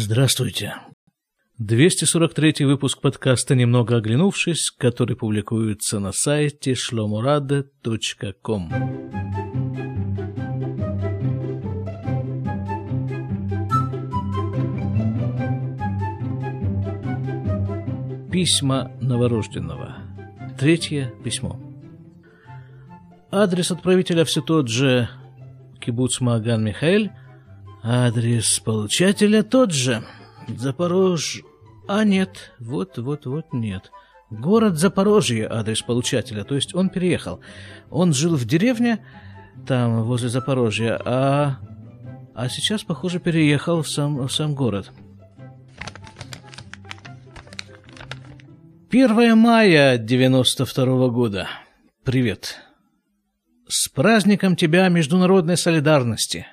Здравствуйте. 243 выпуск подкаста «Немного оглянувшись», который публикуется на сайте шломурада.ком. Письма новорожденного. Третье письмо. Адрес отправителя все тот же, киббуц Мааган Михаэль. Адрес получателя тот же, Запорожье. А нет, вот нет. Город Запорожье, адрес получателя, то есть он переехал. Он жил в деревне, там, возле Запорожья, а сейчас, похоже, переехал в сам город. 1 мая 92 года. Привет. С праздником тебя международной солидарности.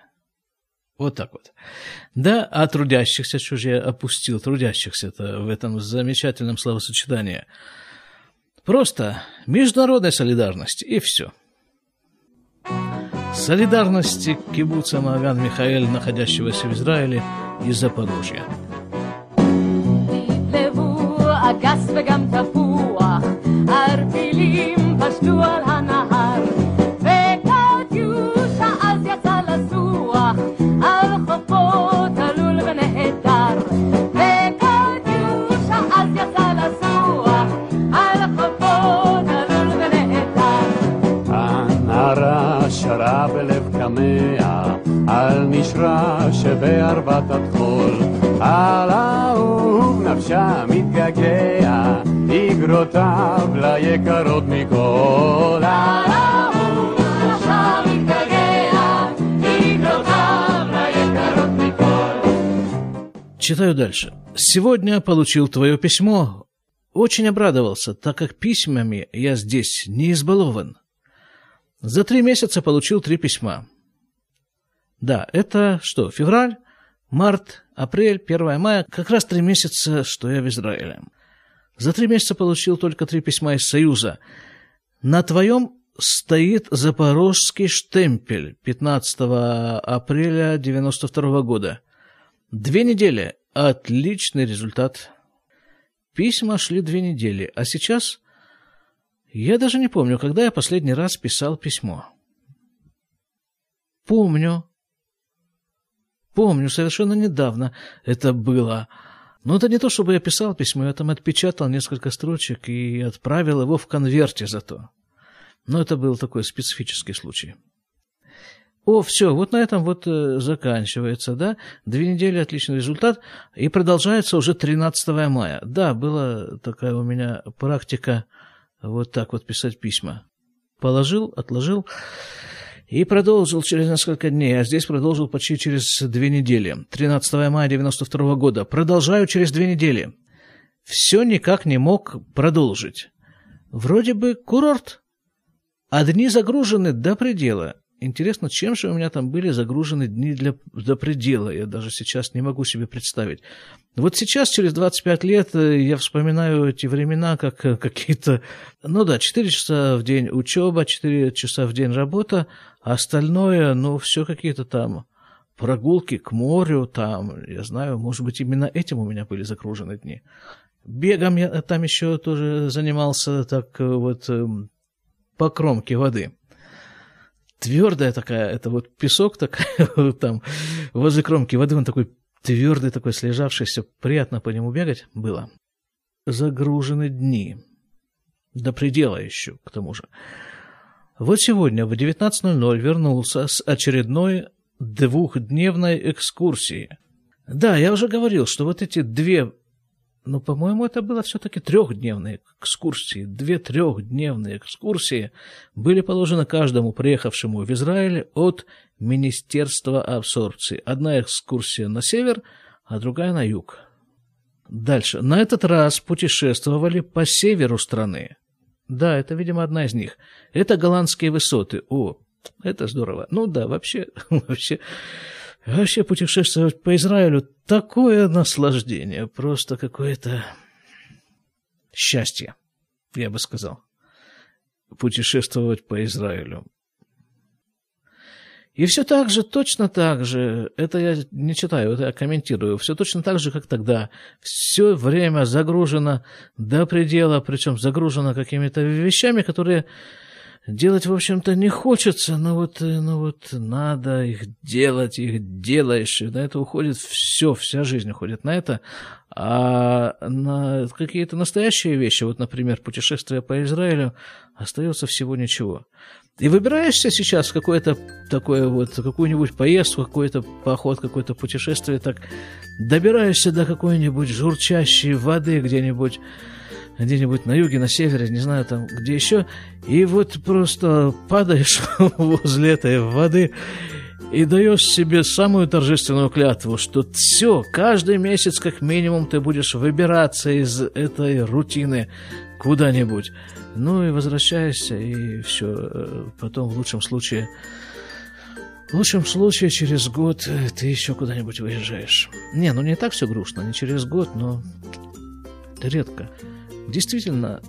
Вот так вот. Да, а трудящихся, что же я опустил трудящихся-то в этом замечательном словосочетании. Просто международная солидарность, и все. Солидарности киббуца Мааган Михаэль, находящегося в Израиле, из Запорожья. על נשרה שבערבת התחול על האהוב נפשה מתגעגע איגרותיו ליקרות מכל על האהוב נפשה מתגעגע איגרותיו ליקרות מכל. Читаю дальше. Сегодня получил твое письмо. Очень обрадовался, так как письмами я здесь не избалован. За 3 месяца получил 3 письма. Да, это что, февраль, март, апрель, 1 мая, как раз 3 месяца, что я в Израиле. За 3 месяца получил только 3 письма из Союза. На твоем стоит запорожский штемпель 15 апреля 92 года. 2 недели. Отличный результат. Письма шли 2 недели, а сейчас... Я даже не помню, когда я последний раз писал письмо. Помню, совершенно недавно это было. Но это не то, чтобы я писал письмо, я там отпечатал несколько строчек и отправил его в конверте зато. Но это был такой специфический случай. Все, вот на этом вот заканчивается, да? 2 недели, отличный результат, и продолжается уже 13 мая. Да, была такая у меня практика вот так вот писать письма. Положил, отложил... И продолжил через несколько дней, а здесь продолжил почти через 2 недели. 13 мая 92 года. Продолжаю через 2 недели. Все никак не мог продолжить. Вроде бы курорт, а дни загружены до предела. Интересно, чем же у меня там были загружены дни до предела? Я даже сейчас не могу себе представить. Вот сейчас, через 25 лет, я вспоминаю эти времена как какие-то... 4 часа в день учеба, 4 часа в день работа, а остальное, все какие-то там прогулки к морю, там, я знаю, может быть, именно этим у меня были загружены дни. Бегом я там еще тоже занимался так вот по кромке воды. Твердая такая, это вот песок такой, там, возле кромки воды, он такой твердый, такой слежавшийся, приятно по нему бегать было. Загружены дни, до предела еще, к тому же. Вот сегодня в 19:00 вернулся с очередной 2-дневной экскурсии. Да, я уже говорил, что вот эти 2, по-моему, это было все-таки 3-дневные экскурсии. 2 3-дневные экскурсии были положены каждому приехавшему в Израиль от Министерства абсорбции. Одна экскурсия на север, а другая на юг. Дальше. На этот раз путешествовали по северу страны. Да, это, видимо, одна из них. Это Голанские высоты. О, это здорово. Вообще путешествовать по Израилю – такое наслаждение, просто какое-то счастье, я бы сказал, путешествовать по Израилю. И все так же, точно так же, это я не читаю, это я комментирую, все точно так же, как тогда. Все время загружено до предела, причем загружено какими-то вещами, которые делать, в общем-то, не хочется, но вот надо их делать, их делаешь, и на это уходит все, вся жизнь уходит на это. А на какие-то настоящие вещи, вот, например, путешествие по Израилю, остается всего ничего. И выбираешься сейчас в какое-то такое вот, какую-нибудь поездку, какой-то поход, какое-то путешествие, так добираешься до какой-нибудь журчащей воды где-нибудь на юге, на севере, не знаю там где еще, и вот просто падаешь возле этой воды и даешь себе самую торжественную клятву, что все, каждый месяц как минимум ты будешь выбираться из этой рутины куда-нибудь. Ну и возвращаешься, и все. Потом в лучшем случае через год ты еще куда-нибудь выезжаешь. Не, ну не так все грустно, не через год, но редко. Действительно,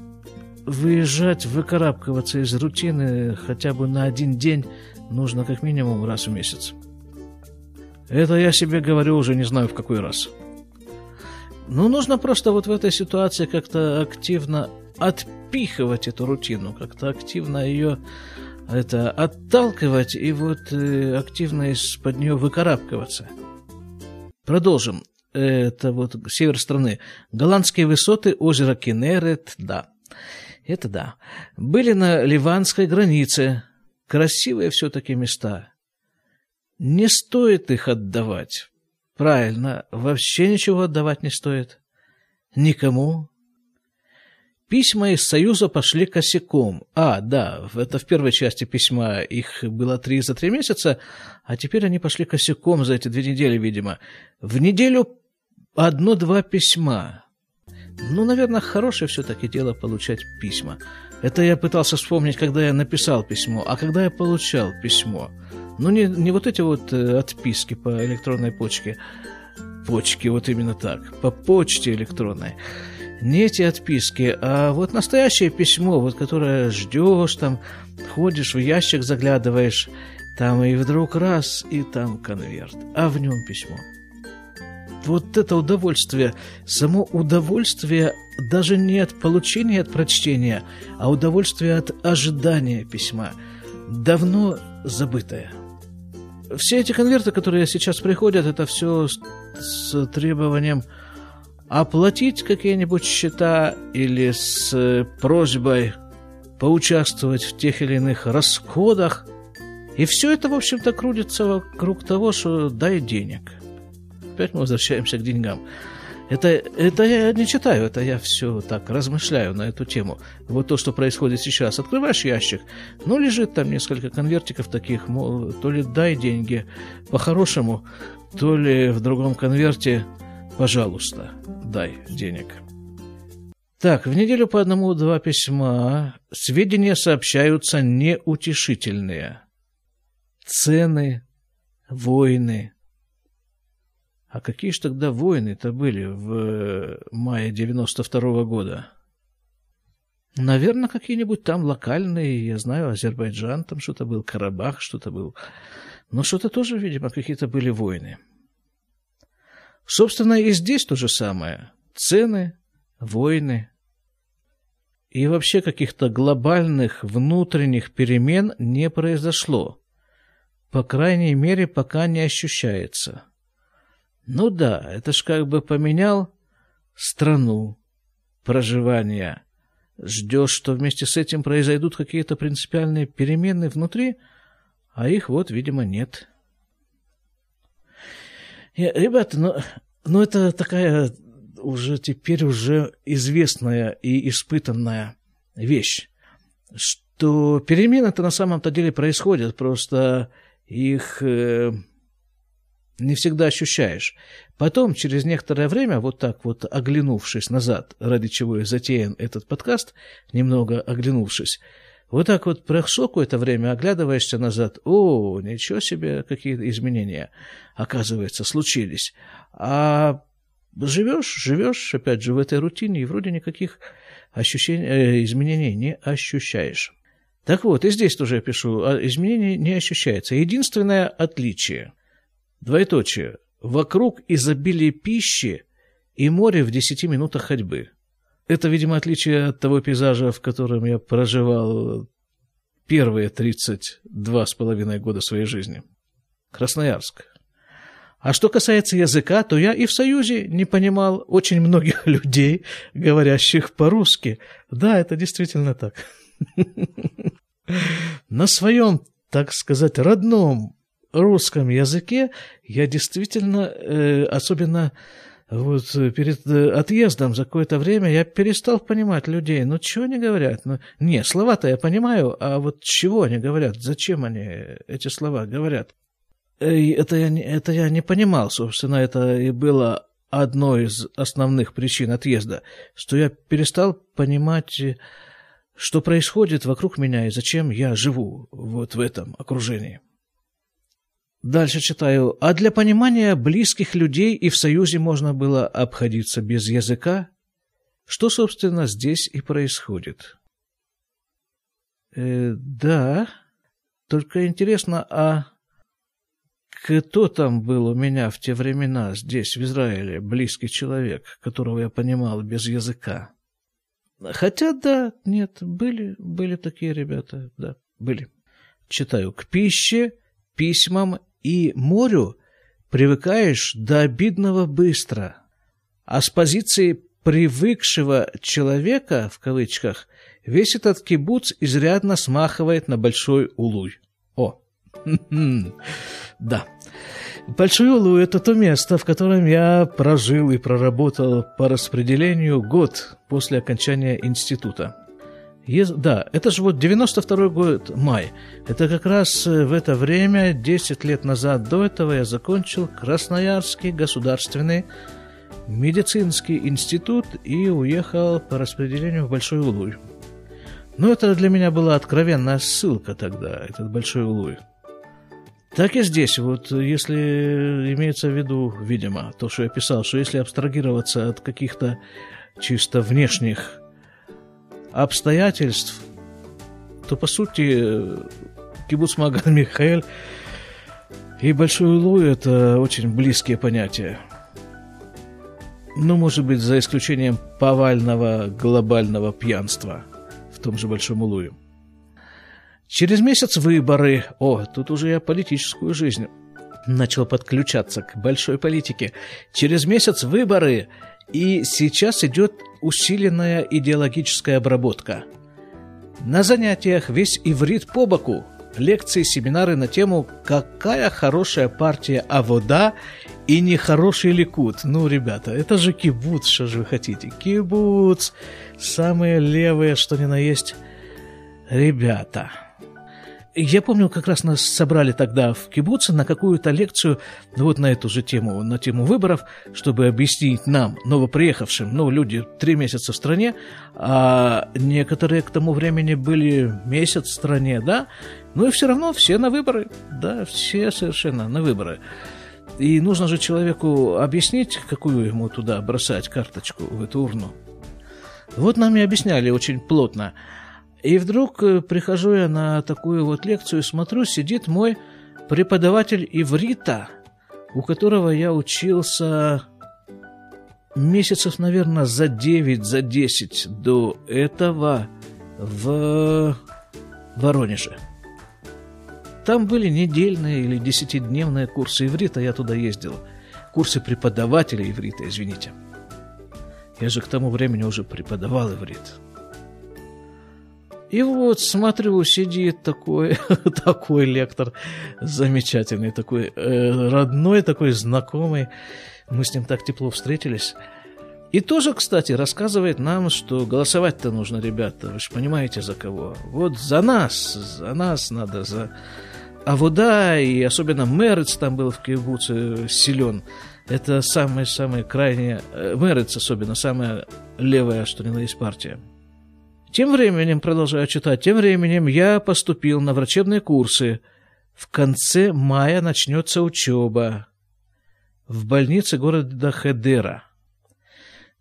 выезжать, выкарабкиваться из рутины хотя бы на один день нужно как минимум раз в месяц. Это я себе говорю уже не знаю в какой раз. Ну, нужно просто вот в этой ситуации как-то активно отпихивать эту рутину, как-то активно ее отталкивать и вот активно из-под нее выкарабкиваться. Продолжим. Это вот север страны. Голанские высоты, озеро Кинерет, да. Это да. Были на ливанской границе. Красивые все-таки места. Не стоит их отдавать. Правильно, вообще ничего отдавать не стоит. Никому. Письма из Союза пошли косяком. А, да, это в первой части письма их было 3 за 3 месяца, а теперь они пошли косяком за эти 2 недели, видимо. В неделю 1-2 письма. Ну, наверное, хорошее все-таки дело получать письма. Это я пытался вспомнить, когда я написал письмо, а когда я получал письмо. Ну, не вот эти вот отписки по электронной почте. Почки, вот именно так. По почте электронной. Не эти отписки, а вот настоящее письмо, вот которое ждешь, там, ходишь в ящик, заглядываешь, там, и вдруг раз, и там конверт, а в нем письмо. Вот это удовольствие, само удовольствие даже не от получения, от прочтения, а удовольствие от ожидания письма, давно забытое. Все эти конверты, которые сейчас приходят, это все с требованием оплатить какие-нибудь счета или с просьбой поучаствовать в тех или иных расходах. И все это, в общем-то, крутится вокруг того, что дай денег. Опять мы возвращаемся к деньгам. Это я не читаю, это я все так размышляю на эту тему. Вот то, что происходит сейчас. Открываешь ящик, ну, лежит там несколько конвертиков таких, мол, то ли дай деньги по-хорошему, то ли в другом конверте пожалуйста, дай денег. Так, в неделю по 1-2 письма. Сведения сообщаются неутешительные. Цены, войны. А какие же тогда войны-то были в мае 92-го года? Наверное, какие-нибудь там локальные, я знаю, Азербайджан, там что-то был, Карабах что-то был. Но что-то тоже, видимо, какие-то были войны. Собственно, и здесь то же самое. Цены, войны и вообще каких-то глобальных внутренних перемен не произошло. По крайней мере, пока не ощущается. Ну да, это ж как бы поменял страну проживания. Ждешь, что вместе с этим произойдут какие-то принципиальные перемены внутри, а их вот, видимо, нет. Ребята, но это такая теперь уже известная и испытанная вещь, что перемены-то на самом-то деле происходят, просто их не всегда ощущаешь. Потом, через некоторое время, вот так вот оглянувшись назад, ради чего и затеян этот подкаст, немного оглянувшись, вот так вот прошло какое-то время, оглядываешься назад, о, ничего себе, какие-то изменения, оказывается, случились. А живешь, опять же, в этой рутине, и вроде никаких изменений не ощущаешь. Так вот, и здесь тоже я пишу, изменение не ощущается. Единственное отличие, двоеточие, вокруг изобилие пищи и море в 10 минутах ходьбы. Это, видимо, отличие от того пейзажа, в котором я проживал первые 32,5 года своей жизни. Красноярск. А что касается языка, то я и в Союзе не понимал очень многих людей, говорящих по-русски. Да, это действительно так. На своем, так сказать, родном русском языке я действительно, особенно вот перед отъездом за какое-то время, я перестал понимать людей. Ну, чего они говорят? Ну, не, слова-то я понимаю, а вот чего они говорят? Зачем они эти слова говорят? Это я не понимал, собственно, это и было одной из основных причин отъезда, что я перестал понимать, что происходит вокруг меня и зачем я живу вот в этом окружении. Дальше читаю. А для понимания близких людей и в Союзе можно было обходиться без языка, что, собственно, здесь и происходит. Да, только интересно, а кто там был у меня в те времена здесь, в Израиле, близкий человек, которого я понимал без языка? Хотя, да, нет, были такие ребята, да, были. Читаю. К пище, письмам и морю привыкаешь до обидного быстро, а с позиции «привыкшего человека», в кавычках, весь этот киббуц изрядно смахивает на Большой Улуй. О! Да. Большой Улуй – это то место, в котором я прожил и проработал по распределению год после окончания института. Да, это же вот 92-й год, май. Это как раз в это время, 10 лет назад до этого, я закончил Красноярский государственный медицинский институт и уехал по распределению в Большой Улуй. Но это для меня была откровенная ссылка тогда, этот Большой Улуй. Так и здесь, вот если имеется в виду, видимо, то, что я писал, что если абстрагироваться от каких-то чисто внешних обстоятельств, то, по сути, киббуц Мааган Михаэль и Большой Улуй – это очень близкие понятия. Ну, может быть, за исключением повального глобального пьянства в том же Большом Улуе. Через месяц выборы. О, тут уже я политическую жизнь начал подключаться к большой политике. Через месяц выборы, и сейчас идет усиленная идеологическая обработка. На занятиях весь иврит по боку. Лекции, семинары на тему «Какая хорошая партия Авода и нехороший Ликуд». Ну, ребята, это же киббуц, что же вы хотите? Киббуц, самые левые, что ни на есть, ребята. Я помню, как раз нас собрали тогда в киббуце на какую-то лекцию, вот на эту же тему, на тему выборов, чтобы объяснить нам, новоприехавшим, ну, люди 3 месяца в стране, а некоторые к тому времени были месяц в стране, да, ну и все равно все на выборы, да, все совершенно на выборы. И нужно же человеку объяснить, какую ему туда бросать карточку, в эту урну. Вот нам и объясняли очень плотно. И вдруг прихожу я на такую вот лекцию и смотрю, сидит мой преподаватель иврита, у которого я учился месяцев, наверное, за 9, за 10 до этого в Воронеже. Там были недельные или 10-дневные курсы иврита, я туда ездил. Курсы преподавателя иврита, извините. Я же к тому времени уже преподавал иврит. И вот, смотрю, сидит такой лектор, замечательный, такой родной, такой знакомый. Мы с ним так тепло встретились. И тоже, кстати, рассказывает нам, что голосовать-то нужно, ребята, вы же понимаете, за кого. Вот за нас надо, за Авода, и особенно Мерец там был в киббуце силен. Это самые-самые крайние, Мерец особенно, самая левая, что ни на есть партия. Тем временем, продолжаю читать, я поступил на врачебные курсы. В конце мая начнется учеба в больнице города Хедера.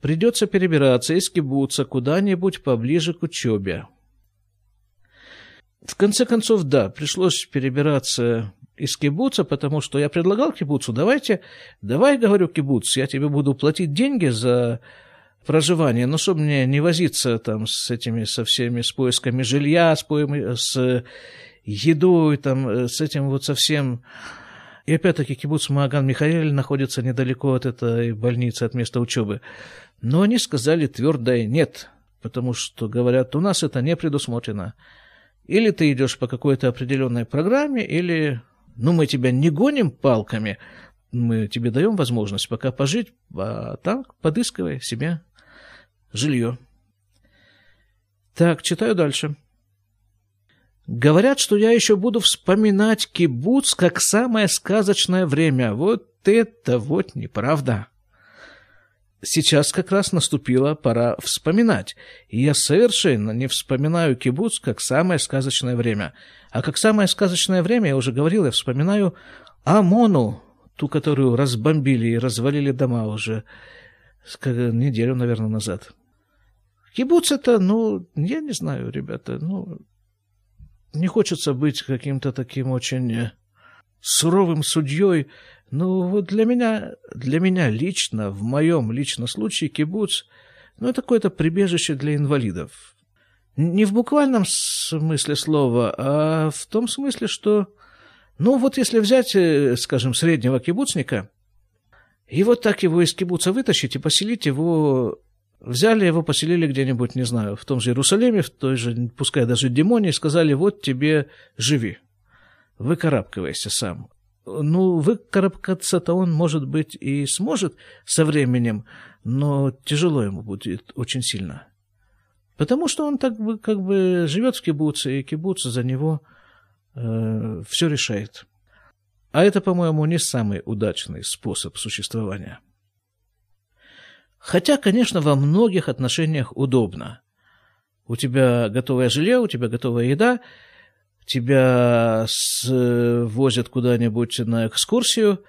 Придется перебираться из киббуца куда-нибудь поближе к учебе. В конце концов, да, пришлось перебираться из киббуца, потому что я предлагал киббуцу, давай, говорю, киббуц, я тебе буду платить деньги за проживание, но чтобы мне не возиться там со всеми, с поисками жилья, с едой, там, с этим вот совсем. И опять-таки киббуц Мааган Михаэль находится недалеко от этой больницы, от места учебы. Но они сказали твердое «нет», потому что, говорят, у нас это не предусмотрено. Или ты идешь по какой-то определенной программе, или, мы тебя не гоним палками, мы тебе даем возможность пока пожить, а там подыскивай себе жилье. Так, читаю дальше. Говорят, что я еще буду вспоминать киббуц как самое сказочное время. Вот это вот неправда. Сейчас как раз наступила пора вспоминать. И я совершенно не вспоминаю киббуц как самое сказочное время. А как самое сказочное время, я уже говорил, я вспоминаю Амону, ту, которую разбомбили и развалили дома уже неделю, наверное, назад. Киббуц это, я не знаю, ребята, не хочется быть каким-то таким очень суровым судьей. Вот для меня лично, в моем личном случае, киббуц, это какое-то прибежище для инвалидов. Не в буквальном смысле слова, а в том смысле, что, если взять, скажем, среднего киббуцника, и вот так его из киббуца вытащить и поселить его... Взяли его, поселили где-нибудь, не знаю, в том же Иерусалиме, в той же, пускай даже Димоне, и сказали, вот тебе живи, выкарабкивайся сам. Выкарабкаться-то он, может быть, и сможет со временем, но тяжело ему будет очень сильно. Потому что он как бы живет в киббуце, и киббуц за него все решает. А это, по-моему, не самый удачный способ существования. Хотя, конечно, во многих отношениях удобно. У тебя готовое жилье, у тебя готовая еда, тебя возят куда-нибудь на экскурсию,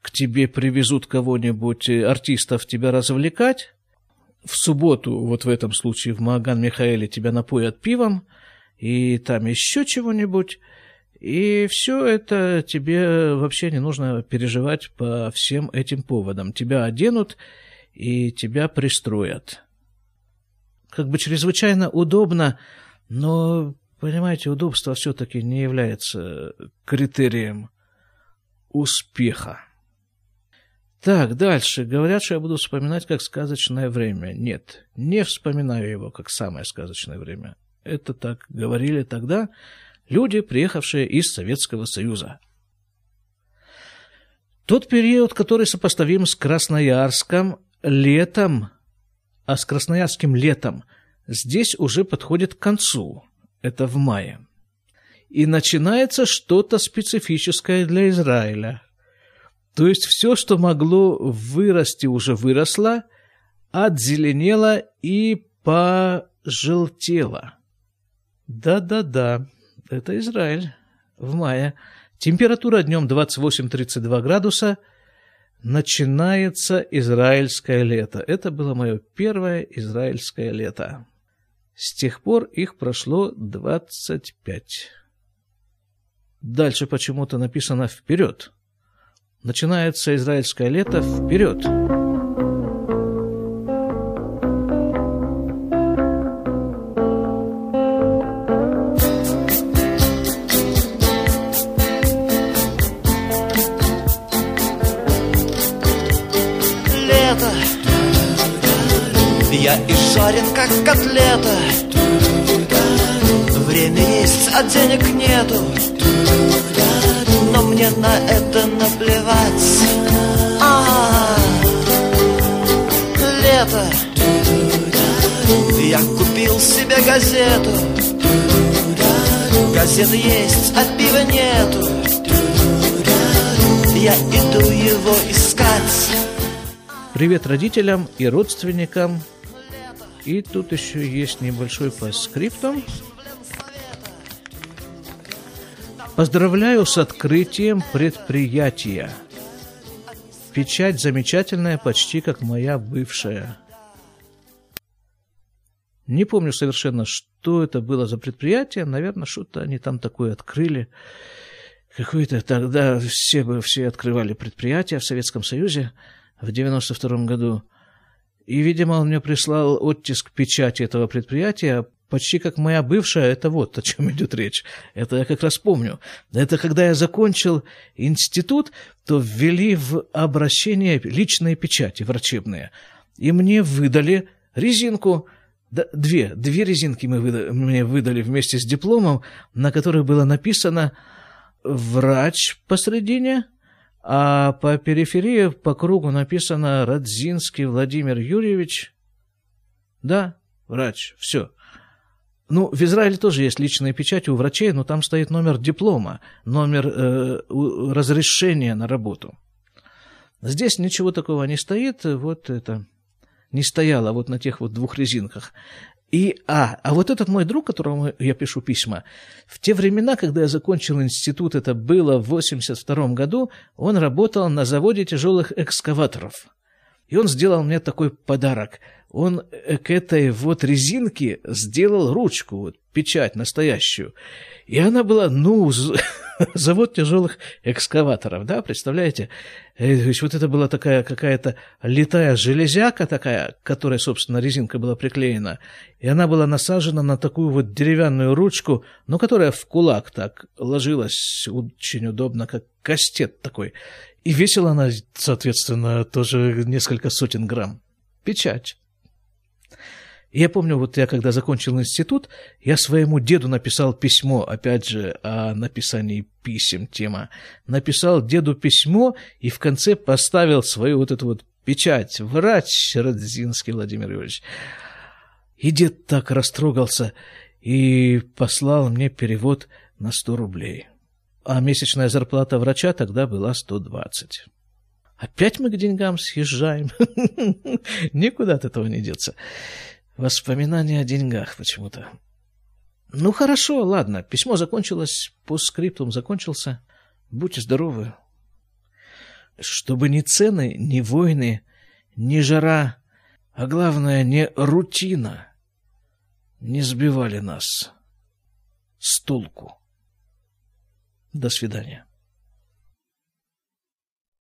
к тебе привезут кого-нибудь, артистов, тебя развлекать. В субботу, вот в этом случае, в Мааган Михаэле тебя напоят пивом, и там еще чего-нибудь. И все это тебе вообще не нужно переживать по всем этим поводам. Тебя оденут, и тебя пристроят. Как бы чрезвычайно удобно, но, понимаете, удобство все-таки не является критерием успеха. Так, дальше. Говорят, что я буду вспоминать как сказочное время. Нет, не вспоминаю его как самое сказочное время. Это так говорили тогда люди, приехавшие из Советского Союза. Тот период, который сопоставим с Красноярском летом, а с красноярским летом, здесь уже подходит к концу, это в мае. И начинается что-то специфическое для Израиля. То есть все, что могло вырасти, уже выросло, отзеленело и пожелтело. Да-да-да, это Израиль в мае. Температура днем 28-32 градуса. Начинается израильское лето. Это было мое первое израильское лето. С тех пор их прошло 25. Дальше почему-то написано «вперед». Начинается израильское лето «вперед». Как котлета. Время есть, а денег нету. Но мне на это наплевать. Лето. Я купил себе газету. Газета есть, а пива нету. Я иду его искать. Привет родителям и родственникам. И тут еще есть небольшой постскриптум. Поздравляю с открытием предприятия. Печать замечательная, почти как моя бывшая. Не помню совершенно, что это было за предприятие. Наверное, что-то они там такое открыли. Какое-то тогда все открывали предприятия в Советском Союзе в 92-м году. И, видимо, он мне прислал оттиск печати этого предприятия, почти как моя бывшая, это вот о чем идет речь. Это я как раз помню. Это когда я закончил институт, то ввели в обращение личные печати врачебные. И мне выдали резинку. Да, две резинки мне выдали вместе с дипломом, на которых было написано «врач» посредине, а по периферии, по кругу написано «Радзинский Владимир Юрьевич». Да, врач, все. Ну, в Израиле тоже есть личные печати у врачей, но там стоит номер диплома, номер разрешения на работу. Здесь ничего такого не стоит, вот это... не стояла вот на тех вот двух резинках. А вот этот мой друг, которому я пишу письма, в те времена, когда я закончил институт, это было в 1982 году, он работал на заводе тяжелых экскаваторов. И он сделал мне такой подарок. Он к этой вот резинке сделал ручку, вот, печать настоящую. И она была, ну, завод тяжелых экскаваторов, да, представляете? Вот это была такая какая-то литая железяка такая, к которой, собственно, резинка была приклеена. И она была насажена на такую вот деревянную ручку, ну, которая в кулак так ложилась очень удобно, как кастет такой. И весила она, соответственно, тоже несколько сотен грамм. Печать. Я помню, вот я когда закончил институт, я своему деду написал письмо, опять же, о написании писем тема. Написал деду письмо и в конце поставил свою вот эту вот печать. Врач Радзинский Владимир Юрьевич. И дед так растрогался и послал мне перевод на 100 рублей. А месячная зарплата врача тогда была 120. Опять мы к деньгам съезжаем. Никуда от этого не деться. Воспоминания о деньгах почему-то. Ну, хорошо, ладно. Письмо закончилось, постскриптум закончился. Будьте здоровы. Чтобы ни цены, ни войны, ни жара, а главное, не рутина, не сбивали нас с толку. До свидания.